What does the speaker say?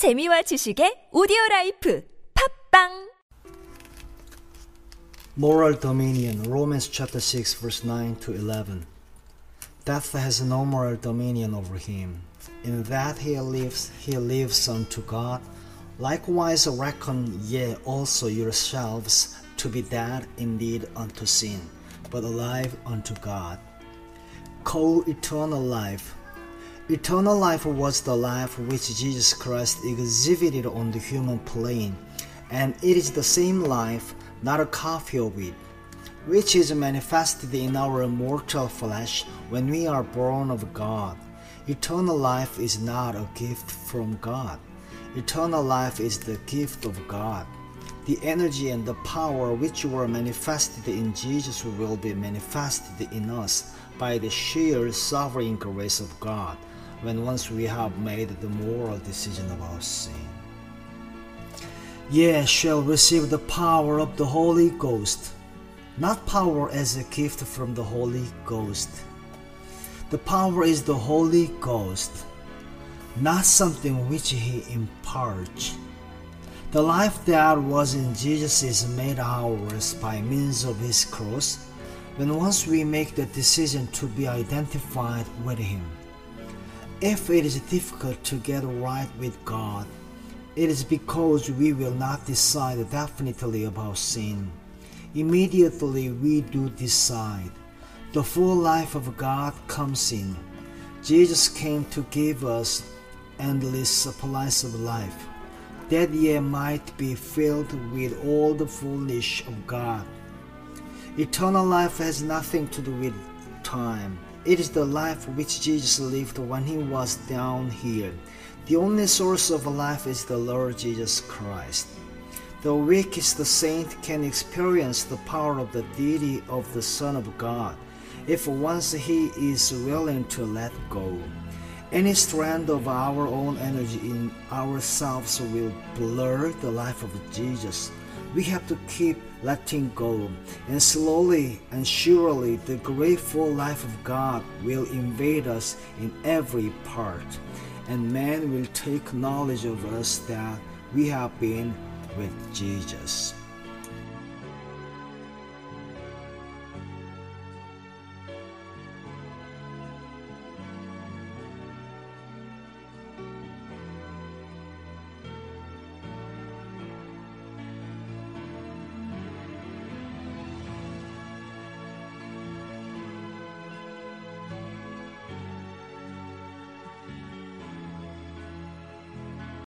재미와 지식의 오디오라이프 팝빵 Moral dominion, Romans chapter 6 verse 9 to 11. Death has no moral dominion over him. In that he lives unto God. Likewise reckon ye also yourselves to be dead indeed unto sin, but alive unto God. Co-eternal life. Eternal life was the life which Jesus Christ exhibited on the human plane, and it is the same life, not a copy of it, which is manifested in our mortal flesh when we are born of God. Eternal life is not a gift from God. Eternal life is the gift of God. The energy and the power which were manifested in Jesus will be manifested in us by the sheer sovereign grace of God, when once we have made the moral decision about sin. Ye shall receive the power of the Holy Ghost. Not power as a gift from the Holy Ghost. The power is the Holy Ghost, not something which He imparts. The life that was in Jesus is made ours by means of His cross, when once we make the decision to be identified with Him. If it is difficult to get right with God, it is because we will not decide definitely about sin. Immediately we do decide. The full life of God comes in. Jesus came to give us endless supplies of life, that ye might be filled with all the fullness of God. Eternal life has nothing to do with time. It is the life which Jesus lived when He was down here. The only source of life is the Lord Jesus Christ. The weakest saint can experience the power of the deity of the Son of God, if once he is willing to let go. Any strand of our own energy in ourselves will blur the life of Jesus. We have to keep letting go, and slowly and surely the grateful life of God will invade us in every part, and man will take knowledge of us that we have been with Jesus.